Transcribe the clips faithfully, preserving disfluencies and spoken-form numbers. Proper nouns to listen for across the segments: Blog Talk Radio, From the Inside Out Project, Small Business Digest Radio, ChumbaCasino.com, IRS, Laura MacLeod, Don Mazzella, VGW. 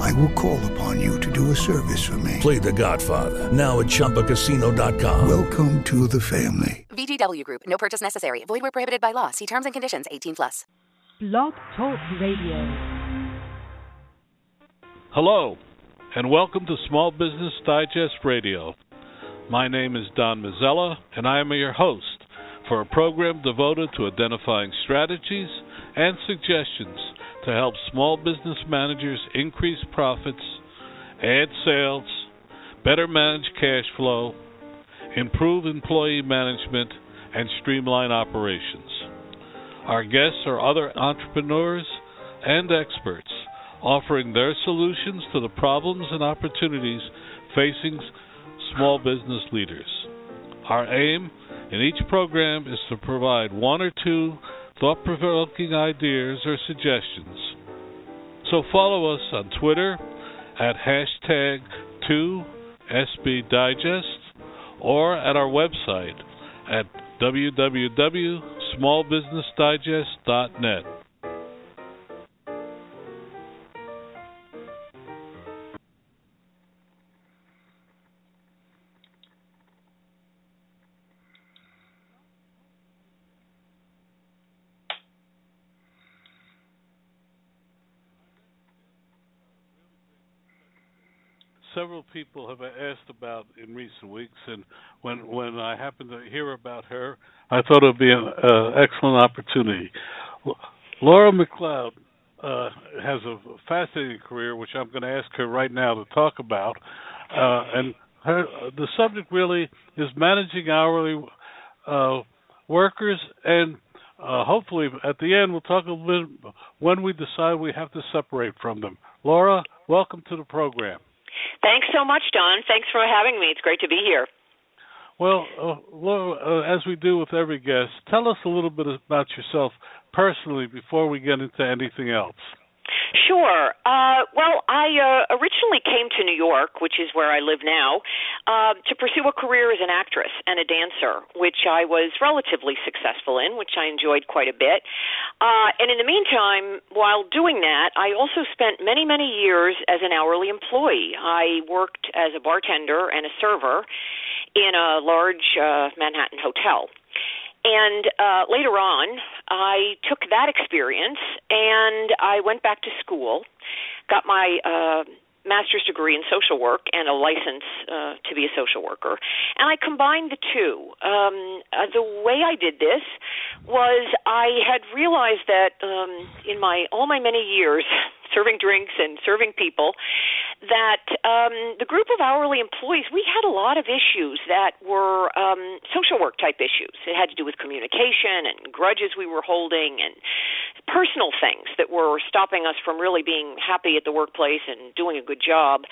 I will call upon you to do a service for me. Play The Godfather, now at Chumba Casino dot com. Welcome to the family. V G W Group, no purchase necessary. Void where prohibited by law. See terms and conditions, eighteen plus. Blog Talk Radio. Hello, and welcome to Small Business Digest Radio. My name is Don Mazzella, and I am your host for a program devoted to identifying strategies and suggestions to help small business managers increase profits, add sales, better manage cash flow, improve employee management, and streamline operations. Our guests are other entrepreneurs and experts offering their solutions to the problems and opportunities facing small business leaders. Our aim in each program is to provide one or two thought-provoking ideas or suggestions. So follow us on Twitter at hashtag two S B Digest or at our website at w w w dot small business digest dot net. Several people have asked about in recent weeks, and when when I happened to hear about her, I thought it would be an uh, excellent opportunity. Laura MacLeod uh, has a fascinating career, which I'm going to ask her right now to talk about, uh, and her, the subject really is managing hourly uh, workers, and uh, hopefully at the end we'll talk a little bit when we decide we have to separate from them. Laura, welcome to the program. Thanks so much, Don. Thanks for having me. It's great to be here. Well, uh, Laura, uh, as we do with every guest, tell us a little bit about yourself personally before we get into anything else. Sure. Uh, well, I uh, originally came to New York, which is where I live now, uh, to pursue a career as an actress and a dancer, which I was relatively successful in, which I enjoyed quite a bit. Uh, and in the meantime, while doing that, I also spent many, many years as an hourly employee. I worked as a bartender and a server in a large uh, Manhattan hotel. And uh, later on, I took that experience and I went back to school, got my uh, master's degree in social work and a license uh, to be a social worker. And I combined the two. Um, uh, the way I did this was I had realized that um, in my all my many years serving drinks and serving people, that um, the group of hourly employees, we had a lot of issues that were um, social work type issues. It had to do with communication and grudges we were holding and personal things that were stopping us from really being happy at the workplace and doing a good job.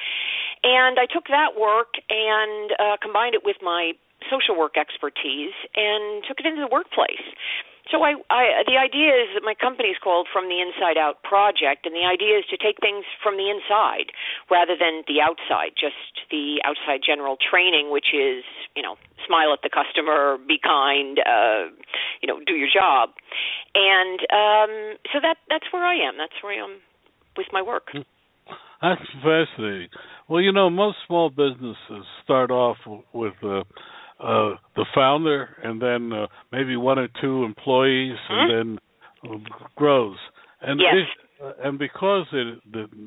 And I took that work and uh, combined it with my social work expertise and took it into the workplace. So I, I, the idea is that my company is called From the Inside Out Project, and the idea is to take things from the inside rather than the outside, just the outside general training, which is, you know, smile at the customer, be kind, uh, you know, do your job. And um, so that that's where I am. That's where I am with my work. That's fascinating. Well, you know, most small businesses start off with uh, Uh, the founder, and then uh, maybe one or two employees, mm-hmm. and then um, grows. And yes. it, uh, and because it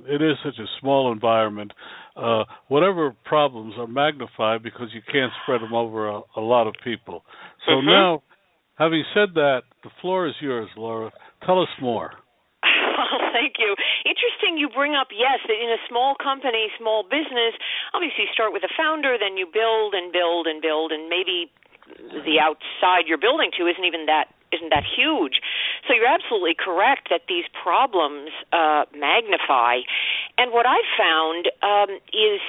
it is such a small environment, uh, whatever problems are magnified because you can't spread them over a, a lot of people. So mm-hmm. now, having said that, the floor is yours, Laura. Tell us more. Thank you. Interesting you bring up, yes, that in a small company, small business, obviously you start with a founder, then you build and build and build, and maybe the outside you're building to isn't even that isn't that huge. So you're absolutely correct that these problems uh, magnify. And what I've found um, is,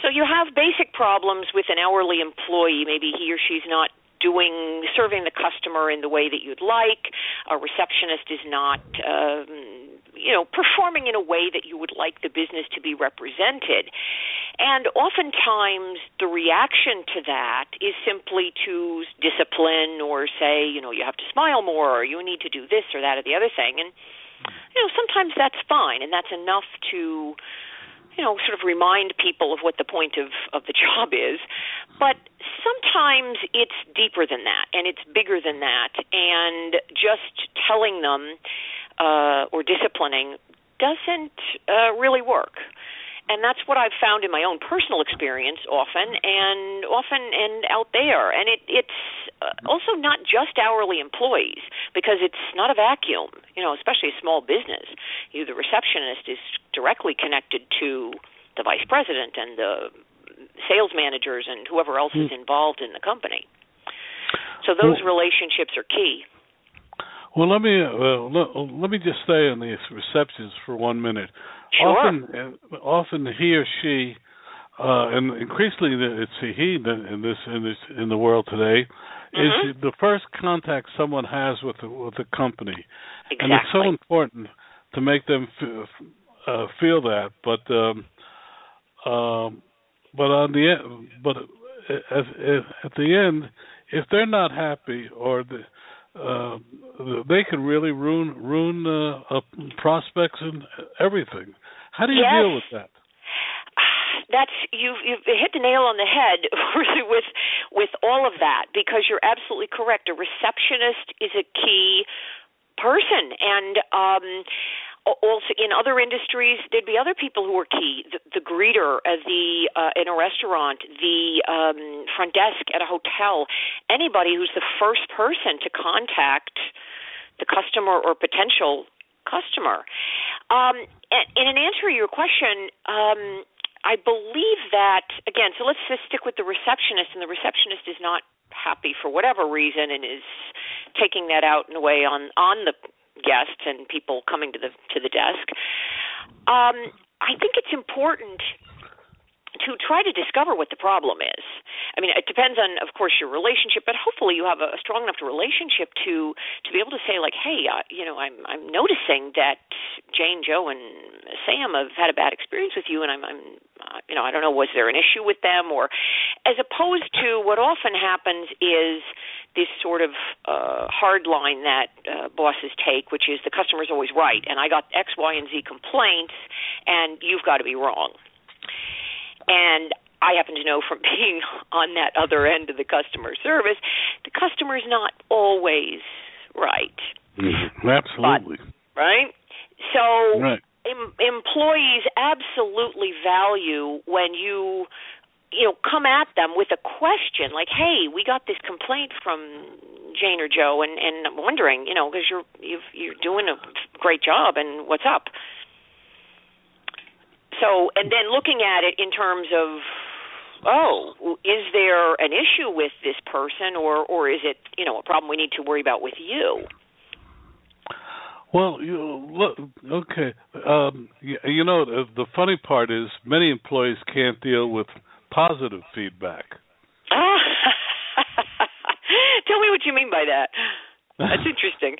so you have basic problems with an hourly employee. Maybe he or she's not doing serving the customer in the way that you'd like. A receptionist is not, um, you know, performing in a way that you would like the business to be represented. And oftentimes the reaction to that is simply to discipline or say, you know, you have to smile more or you need to do this or that or the other thing. And, you know, sometimes that's fine and that's enough to, you know, sort of remind people of what the point of, of the job is. But sometimes it's deeper than that, and it's bigger than that, and just telling them uh, or disciplining doesn't uh, really work. And that's what I've found in my own personal experience often and often and out there. And it, it's also not just hourly employees, because it's not a vacuum, you know, especially a small business. You, the receptionist is directly connected to the vice president and the sales managers and whoever else is involved in the company. So those well, relationships are key. Well, let me, uh, let, let me just stay on these receptions for one minute. Sure. Often, often he or she, uh, and increasingly it's a he in this in this in the world today, mm-hmm. is the first contact someone has with the, with the company, exactly. And it's so important to make them f- uh, feel that. But um, um, but on the end, but at, at the end, if they're not happy or the Uh, they could really ruin ruin uh, uh, prospects and everything. How do you yes. deal with that? That's you've, you've hit the nail on the head really with with all of that, because you're absolutely correct. A receptionist is a key person, and um, also in other industries, there'd be other people who are key: the, the greeter, uh, the uh, in a restaurant, the um, front desk at a hotel, anybody who's the first person to contact the customer or potential customer. Um, and, and in answer to your question, um, I believe that again. So let's just stick with the receptionist, and the receptionist is not happy for whatever reason, and is taking that out in a way on on the guests and people coming to the to the desk. Um, I think it's important to try to discover what the problem is. I mean, it depends on, of course, your relationship, but hopefully you have a strong enough relationship to to be able to say, like, hey, uh, you know, I'm I'm noticing that Jane, Joe, and Sam have had a bad experience with you, and I'm, I'm uh, you know, I don't know, was there an issue with them, or as opposed to what often happens is this sort of uh, hard line that uh, bosses take, which is the customer's always right, and I got X, Y, and Z complaints, and you've got to be wrong. And I happen to know from being on that other end of the customer service, the customer's not always right. Mm-hmm. Absolutely. But, right? So right. Em- employees absolutely value when you, you know, come at them with a question like, hey, we got this complaint from Jane or Joe, and, and I'm wondering, you know, because you're, you've, you're doing a great job, and what's up? So, and then looking at it in terms of, oh, is there an issue with this person, or, or is it, you know, a problem we need to worry about with you? Well, you look, okay. Um, you, you know, the, the funny part is many employees can't deal with positive feedback. Oh. Tell me what you mean by that. That's interesting.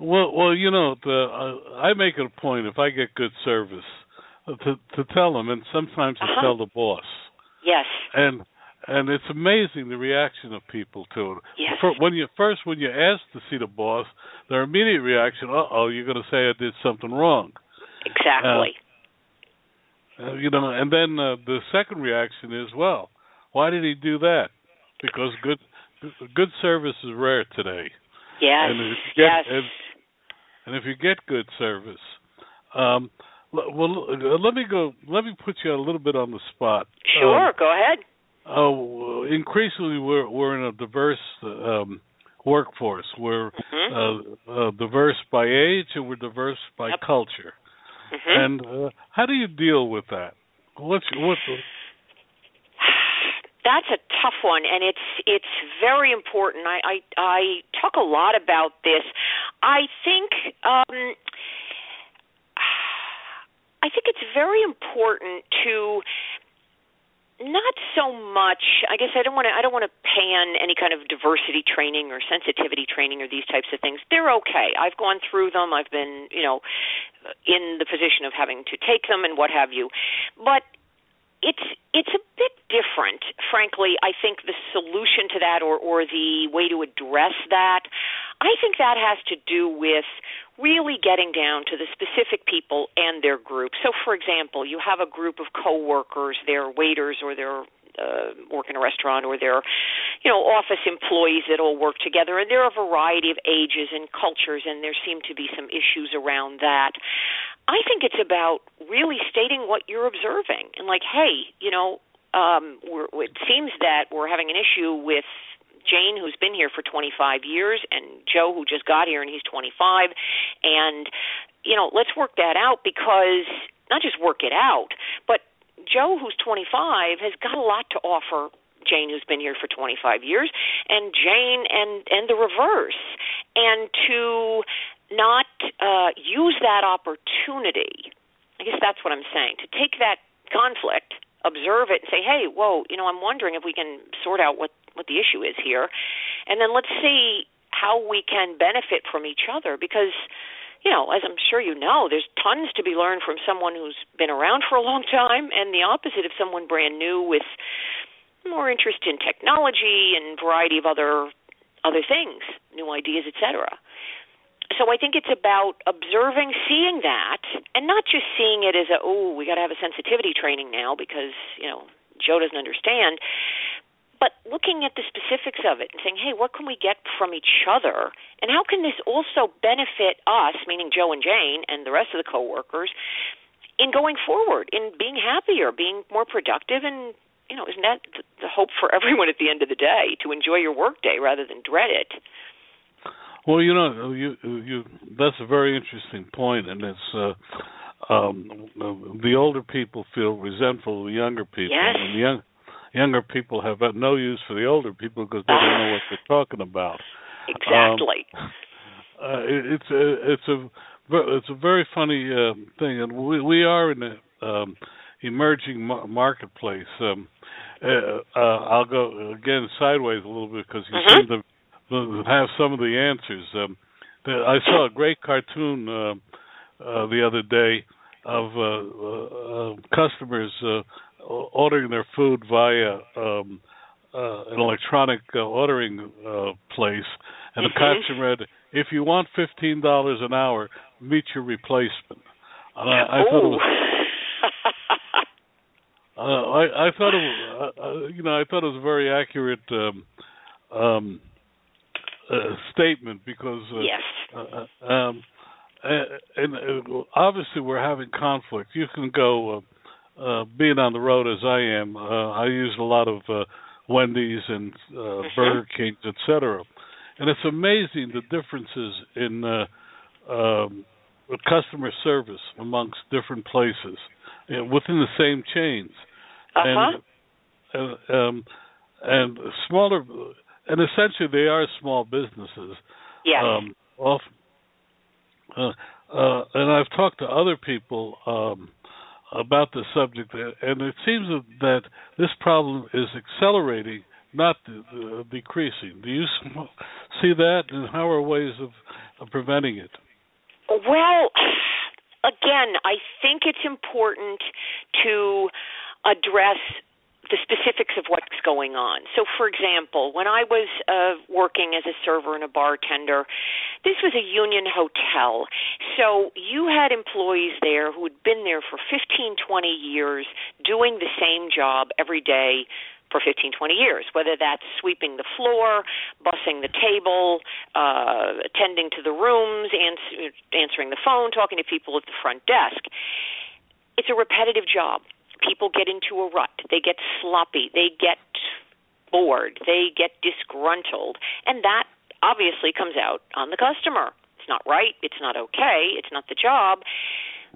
well, well, you know, the, uh, I make it a point if I get good service To, to tell them, and sometimes to uh-huh. tell the boss. Yes. And and it's amazing the reaction of people to it. Yes. For, when you first, when you ask to see the boss, their immediate reaction, uh oh, you're going to say I did something wrong. Exactly. Uh, uh, you know, and then uh, the second reaction is, well, why did he do that? Because good good service is rare today. Yes. And if you get, yes. And, and if you get good service. Um, Well, let me go. Let me put you a little bit on the spot. Sure, um, go ahead. Uh, increasingly, we're we're in a diverse um, workforce. We're mm-hmm. uh, uh, diverse by age, and we're diverse by yep. culture. Mm-hmm. And uh, how do you deal with that? What's what's the... That's a tough one, and it's it's very important. I I, I talk a lot about this. I think. Um, I think it's very important to Not so much. I guess I don't want to. I don't want to pan any kind of diversity training or sensitivity training or these types of things. They're okay. I've gone through them. I've been, you know, in the position of having to take them and what have you. But it's it's a bit different, frankly. I think the solution to that, or or the way to address that, I think that has to do with really getting down to the specific people and their group. So, for example, you have a group of coworkers, they're waiters or they're uh, work in a restaurant, or they're, you know, office employees that all work together, and there are a variety of ages and cultures, and there seem to be some issues around that. I think it's about really stating what you're observing and, like, hey, you know, um, we're, it seems that we're having an issue with Jane, who's been here for twenty-five years, and Joe, who just got here and he's twenty-five, and, you know, let's work that out, because not just work it out, but Joe, who's twenty-five, has got a lot to offer Jane, who's been here for twenty-five years, and Jane and, and the reverse, and to not uh, use that opportunity. I guess that's what I'm saying, to take that conflict, observe it, and say, hey, whoa, you know, I'm wondering if we can sort out what what the issue is here, and then let's see how we can benefit from each other, because, you know, as I'm sure you know, there's tons to be learned from someone who's been around for a long time and the opposite of someone brand new with more interest in technology and variety of other other things, new ideas, et cetera. So I think it's about observing, seeing that, and not just seeing it as, a, oh, we got to have a sensitivity training now because, you know, Joe doesn't understand, but looking at the specifics of it and saying, hey, what can we get from each other, and how can this also benefit us, meaning Joe and Jane and the rest of the coworkers, in going forward, in being happier, being more productive, and, you know, isn't that the hope for everyone at the end of the day, to enjoy your workday rather than dread it? Well, you know, you, you, that's a very interesting point, and it's uh, um, the older people feel resentful of the younger people. Yes. And the young, Younger people have no use for the older people because they don't know what they're talking about. Exactly. Um, uh, it, it's a it's a it's a very funny uh, thing, and we we are in an um, emerging mar- marketplace. Um, uh, uh, I'll go again sideways a little bit because you mm-hmm. seem to have some of the answers. Um, I saw a great cartoon uh, uh, the other day of uh, uh, customers. Uh, ordering their food via um, uh, an electronic uh, ordering uh, place, and mm-hmm. the caption read, if you want fifteen dollars an hour, meet your replacement. And I, I thought it was, uh, I, I thought it was, uh, you know, I thought it was a very accurate um, um, uh, statement because uh, yes. uh, um, and, and obviously we're having conflict. You can go... Uh, Uh, being on the road as I am, uh, I use a lot of uh, Wendy's and uh, mm-hmm. Burger Kings, et cetera. And it's amazing the differences in uh, um, customer service amongst different places uh, within the same chains. Uh-huh. And, uh, um, and smaller, and essentially they are small businesses. Yes. Um, often, uh, uh, and I've talked to other people um, about the subject, and it seems that this problem is accelerating, not decreasing. Do you see that, and how are ways of, of preventing it? Well, again, I think it's important to address the specifics of what's going on. So, for example, when I was uh, working as a server and a bartender, this was a union hotel. So you had employees there who had been there for fifteen, twenty years doing the same job every day for fifteen, twenty years, whether that's sweeping the floor, bussing the table, uh, attending to the rooms, ans- answering the phone, talking to people at the front desk. It's a repetitive job. People get into a rut, they get sloppy, they get bored, they get disgruntled, and that obviously comes out on the customer. It's not right, it's not okay, it's not the job.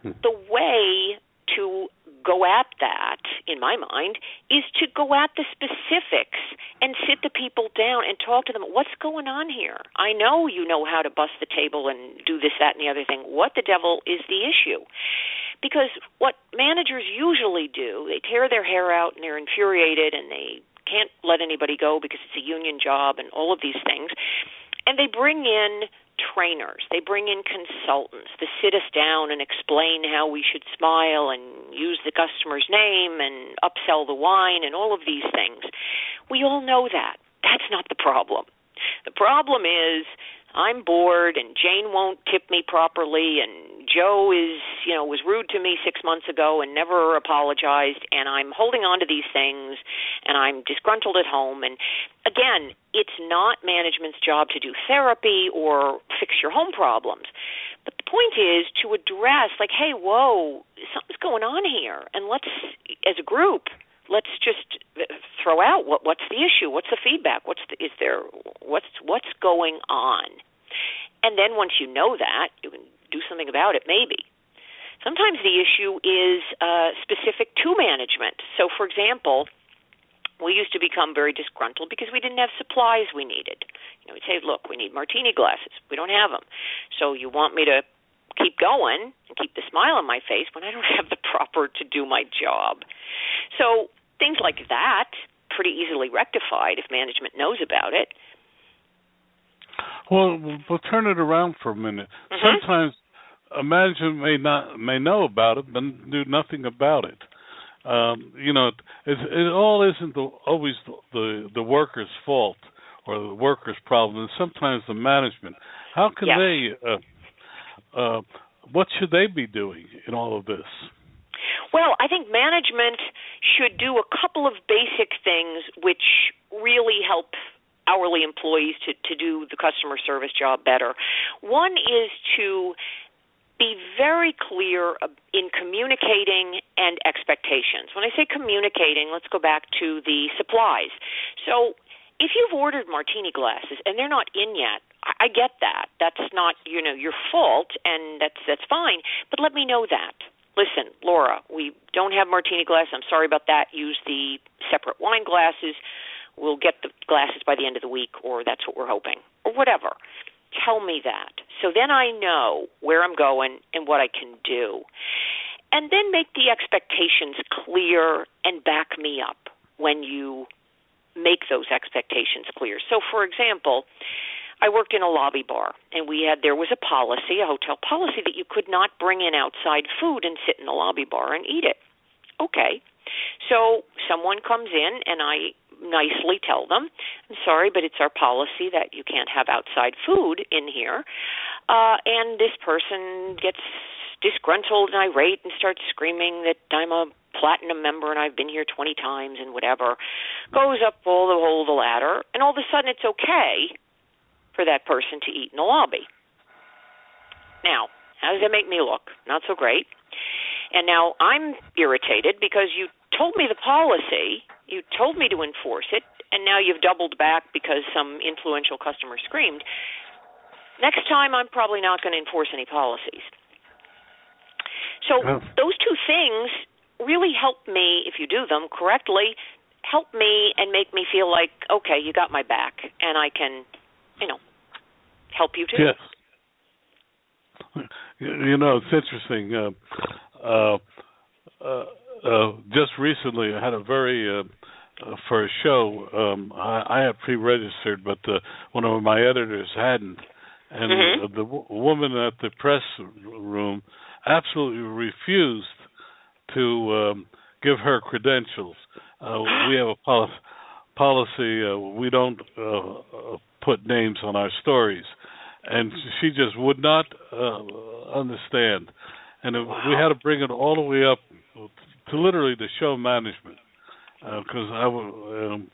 The way to go at that, in my mind, is to go at the specifics and sit the people down and talk to them. What's going on here? I know you know how to bust the table and do this, that, and the other thing. What the devil is the issue? Because what managers usually do, they tear their hair out and they're infuriated and they can't let anybody go because it's a union job and all of these things, and they bring in trainers. They bring in consultants to sit us down and explain how we should smile and use the customer's name and upsell the wine and all of these things. We all know that. That's not the problem. The problem is I'm bored and Jane won't tip me properly and Joe is, you know, was rude to me six months ago and never apologized, and I'm holding on to these things and I'm disgruntled at home. And again, it's not management's job to do therapy or fix your home problems. But the point is to address, like, hey, whoa, something's going on here, and let's, as a group, let's just throw out what, what's the issue, what's the feedback, what's the, is there, what's what's going on, and then once you know that, you can do something about it. Maybe sometimes the issue is uh, specific to management. So, for example, we used to become very disgruntled because we didn't have supplies we needed. You know, we'd say, "Look, we need martini glasses. We don't have them. So you want me to keep going and keep the smile on my face when I don't have the proper to do my job?" So things like that pretty easily rectified if management knows about it. Well, we'll turn it around for a minute. Mm-hmm. Sometimes a manager may not may know about it, but do nothing about it. Um, you know, it, it all isn't the, always the, the the worker's fault or the worker's problem. And sometimes the management. How can yes. they? Uh, Uh, what should they be doing in all of this? Well, I think management should do a couple of basic things which really help hourly employees to, to do the customer service job better. One is to be very clear in communicating and expectations. When I say communicating, let's go back to the supplies. So if you've ordered martini glasses and they're not in yet, I get that. That's not, you know, your fault, and that's that's fine. But let me know that. Listen, Laura, we don't have martini glasses. I'm sorry about that. Use the separate wine glasses. We'll get the glasses by the end of the week, or that's what we're hoping, or whatever. Tell me that. So then I know where I'm going and what I can do. And then make the expectations clear and back me up when you make those expectations clear. So, for example, I worked in a lobby bar, and we had there was a policy, a hotel policy, that you could not bring in outside food and sit in the lobby bar and eat it. Okay. So someone comes in, and I nicely tell them, I'm sorry, but it's our policy that you can't have outside food in here. Uh, and this person gets disgruntled and irate and starts screaming that I'm a platinum member and I've been here twenty times and whatever, goes up all the whole the ladder, and all of a sudden it's okay for that person to eat in the lobby. Now, how does that make me look? Not so great. And now I'm irritated because you told me the policy, you told me to enforce it, and now you've doubled back because some influential customer screamed. Next time I'm probably not going to enforce any policies. So oh. those two things really help me, if you do them correctly, help me and make me feel like, okay, you got my back, and I can, you know, help you too. Yes. You know, it's interesting. Uh, uh, uh, uh, just recently, I had a very uh, uh, for a show. Um, I, I had pre-registered, but uh, one of my editors hadn't, and mm-hmm. the w- woman at the press room absolutely refused to um, give her credentials. Uh, we have a pol- policy. Uh, we don't. Uh, uh, put names on our stories, and she just would not uh, understand. And wow. we had to bring it all the way up to literally the show management, because uh, I w- um,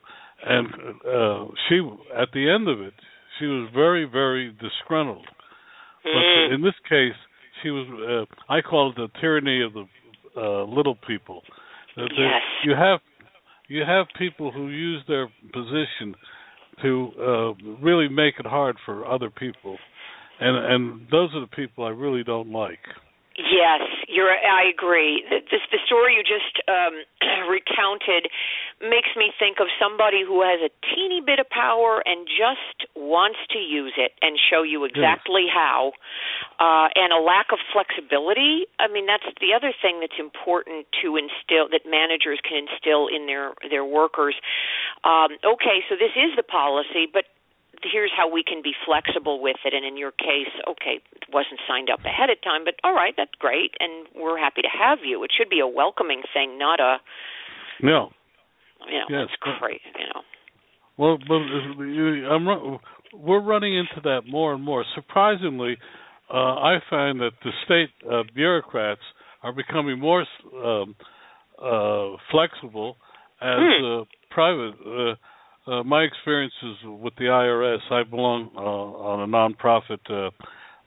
and uh, she at the end of it she was very very disgruntled. Mm. But in this case, she was. Uh, I call it the tyranny of the uh, little people. That yes. You have you have people who use their position to uh, really make it hard for other people. And and those are the people I really don't like. Yes, you're, I agree. This, the story you just um, recounted makes me think of somebody who has a teeny bit of power and just wants to use it and show you exactly yes. how, uh, and a lack of flexibility. I mean, that's the other thing that's important to instill, that managers can instill in their, their workers. Um, okay, so this is the policy, but here's how we can be flexible with it. And in your case, okay, it wasn't signed up ahead of time, but all right, that's great, and we're happy to have you. It should be a welcoming thing, not a no. You know, yes, that's great. You know, well, but I'm, we're running into that more and more. Surprisingly, uh, I find that the state uh, bureaucrats are becoming more um, uh, flexible as mm. uh, private. Uh, Uh, my experiences with the I R S, I belong uh, on a nonprofit, uh,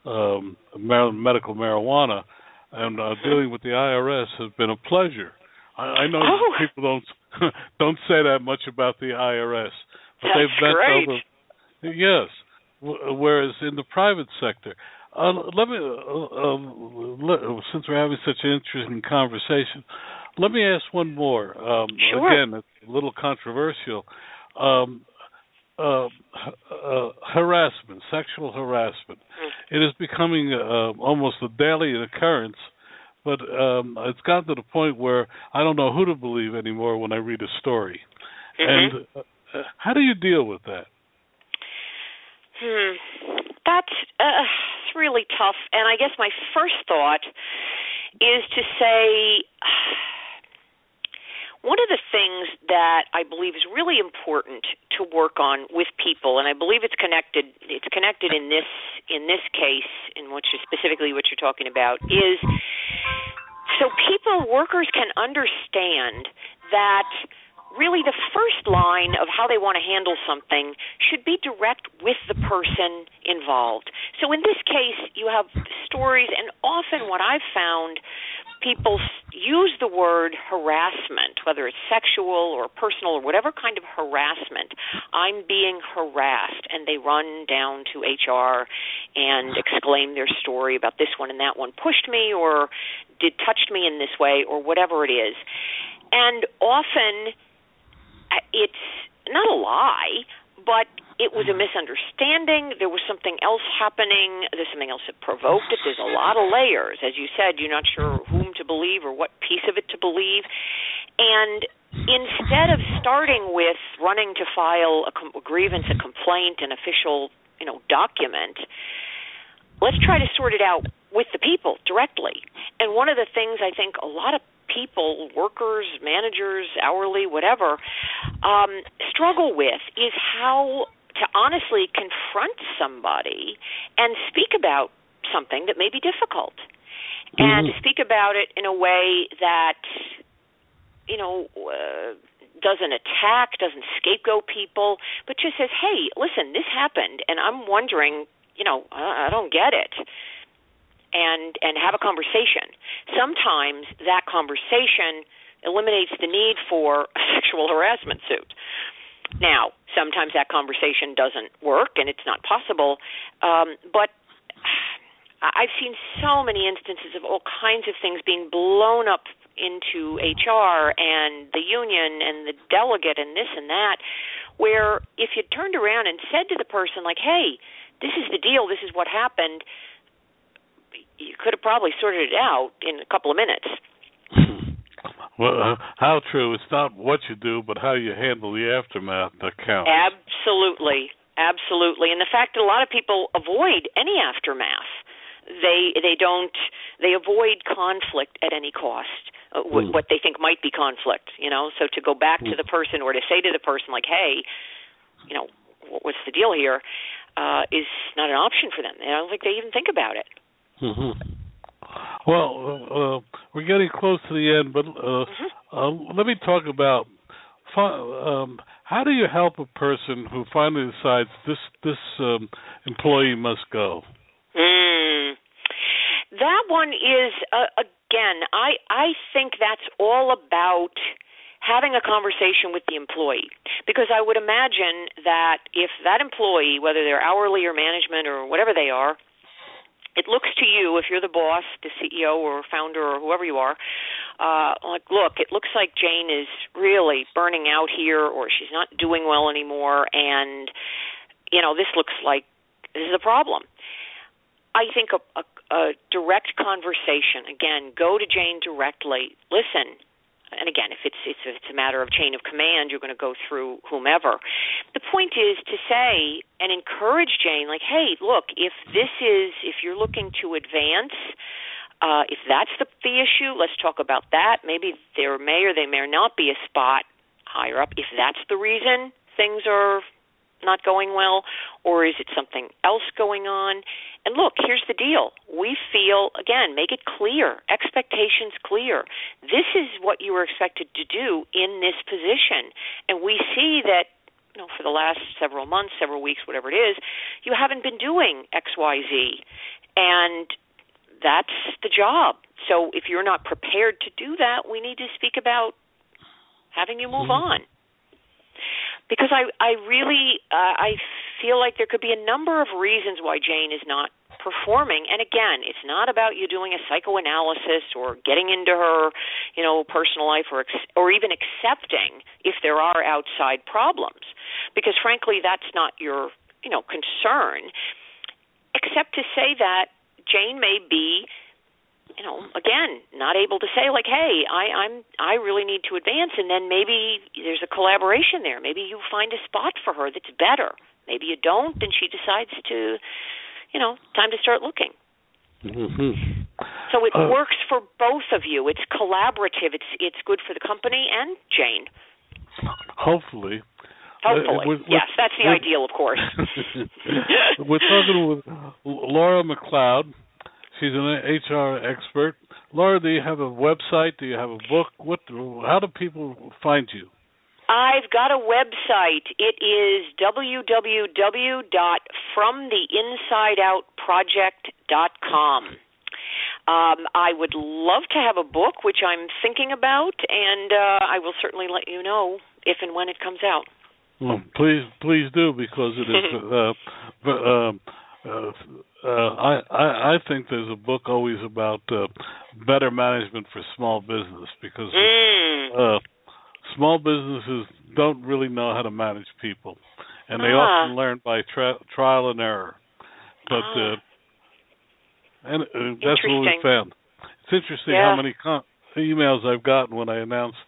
um, medical marijuana, and uh, dealing with the I R S has been a pleasure. I, I know oh. people don't don't say that much about the I R S, but That's they've bent over. Yes, w- whereas in the private sector, uh, let me uh, uh, let, since we're having such an interesting conversation, let me ask one more. Um, sure. Again, it's a little controversial. Um, uh, uh, harassment, sexual harassment. It is becoming uh, almost a daily occurrence, but um, it's gotten to the point where I don't know who to believe anymore when I read a story. Mm-hmm. And uh, how do you deal with that? Hmm. That's uh, really tough. And I guess my first thought is to say... One of the things that I believe is really important to work on with people, and I believe it's connected it's connected in this in this case, in which is specifically what you're talking about, is so people, workers can understand that really the first line of how they want to handle something should be direct with the person involved. So in this case, you have stories, and often what I've found, people use the word harassment, whether it's sexual or personal or whatever kind of harassment. I'm being harassed, and they run down to H R and exclaim their story about this one and that one pushed me or did touched me in this way or whatever it is. And often it's not a lie, but it was a misunderstanding. There was something else happening. There's something else that provoked it. There's a lot of layers. As you said, you're not sure whom to believe or what piece of it to believe. And instead of starting with running to file a, com- a grievance, a complaint, an official, you know, document, let's try to sort it out with the people directly. And one of the things I think a lot of people, workers, managers, hourly, whatever, um, struggle with is how to honestly confront somebody and speak about something that may be difficult, and mm-hmm. speak about it in a way that, you know, uh, doesn't attack, doesn't scapegoat people, but just says, hey, listen, this happened, and I'm wondering, you know, I, I don't get it, and and have a conversation. Sometimes that conversation eliminates the need for a sexual harassment suit. Now, sometimes that conversation doesn't work and it's not possible, um, but I've seen so many instances of all kinds of things being blown up into H R and the union and the delegate and this and that, where if you turned around and said to the person, like, hey, this is the deal, this is what happened, you could have probably sorted it out in a couple of minutes. Well, uh, how true. It's not what you do, but how you handle the aftermath that counts. Absolutely. Absolutely. And the fact that a lot of people avoid any aftermath. They they don't, they avoid conflict at any cost, uh, w- what they think might be conflict, you know. So to go back to the person or to say to the person, like, hey, you know, what's the deal here, uh, is not an option for them. I don't think they even think about it. Mm-hmm. Well, uh, we're getting close to the end, but uh, mm-hmm. uh, let me talk about um, how do you help a person who finally decides this this um, employee must go? Mm. That one is, uh, again, I, I think that's all about having a conversation with the employee, because I would imagine that if that employee, whether they're hourly or management or whatever they are, it looks to you, if you're the boss, the C E O or founder or whoever you are, uh, like, look, it looks like Jane is really burning out here, or she's not doing well anymore, and, you know, this looks like this is a problem. I think a, a, a direct conversation, again, go to Jane directly, listen, and again, if it's, it's, it's a matter of chain of command, you're going to go through whomever. The point is to say and encourage Jane, like, hey, look, if this is, if you're looking to advance, uh, if that's the, the issue, let's talk about that. Maybe there may or they may not be a spot higher up. If that's the reason things are not going well, or is it something else going on? And look, here's the deal. We feel, again, make it clear, expectations clear. This is what you were expected to do in this position. And we see that, you know, for the last several months, several weeks, whatever it is, you haven't been doing X, Y, Z. And that's the job. So if you're not prepared to do that, we need to speak about having you move on. Because I, I really, uh, I feel like there could be a number of reasons why Jane is not performing. And again, it's not about you doing a psychoanalysis or getting into her, you know, personal life, or or even accepting if there are outside problems. Because frankly, that's not your, you know, concern. Except to say that Jane may be, you know, again, not able to say, like, hey, I, I'm, I really need to advance, and then maybe there's a collaboration there. Maybe you find a spot for her that's better. Maybe you don't, and she decides to, you know, time to start looking. Mm-hmm. So it uh, works for both of you. It's collaborative. It's it's good for the company and Jane. Hopefully. Hopefully, uh, with, yes. With, that's the with, ideal, of course. We're talking with Laura MacLeod. She's an H R expert. Laura, do you have a website? Do you have a book? What? How do people find you? I've got a website. It is w w w dot from the inside out project dot com. Um, I would love to have a book, which I'm thinking about, and uh, I will certainly let you know if and when it comes out. Well, please, please do, because it is... uh, uh, Uh, uh, I, I, I think there's a book always about uh, better management for small business, because mm. uh, small businesses don't really know how to manage people, and they ah. often learn by tra- trial and error. But ah. uh, and uh, that's what we found. It's interesting yeah. how many com- emails I've gotten when I announced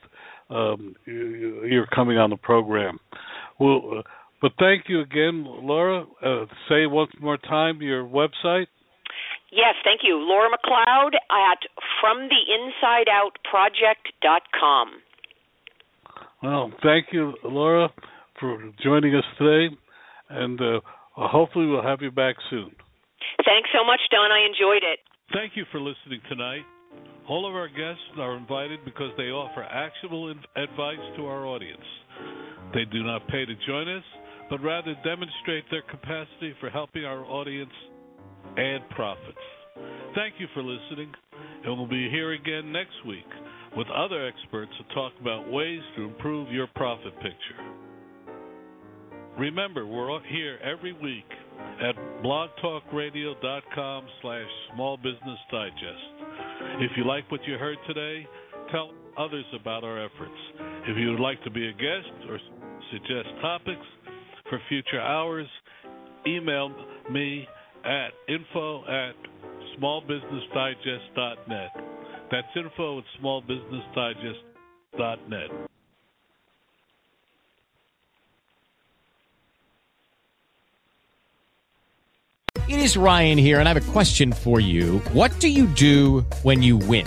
um, you, you're coming on the program. Well. Uh, But thank you again, Laura. Uh, say once more time your website. Yes, thank you. Laura MacLeod at from the inside out project dot com. Well, thank you, Laura, for joining us today, and uh, hopefully we'll have you back soon. Thanks so much, Don. I enjoyed it. Thank you for listening tonight. All of our guests are invited because they offer actionable advice to our audience. They do not pay to join us, but rather demonstrate their capacity for helping our audience and profits. Thank you for listening, and we'll be here again next week with other experts to talk about ways to improve your profit picture. Remember, we're here every week at blog talk radio dot com slash Small Business Digest. If you like what you heard today, tell others about our efforts. If you would like to be a guest or suggest topics for future hours, email me at info at small business digest dot net. That's info at small business digest dot net. It is Ryan here, and I have a question for you. What do you do when you win?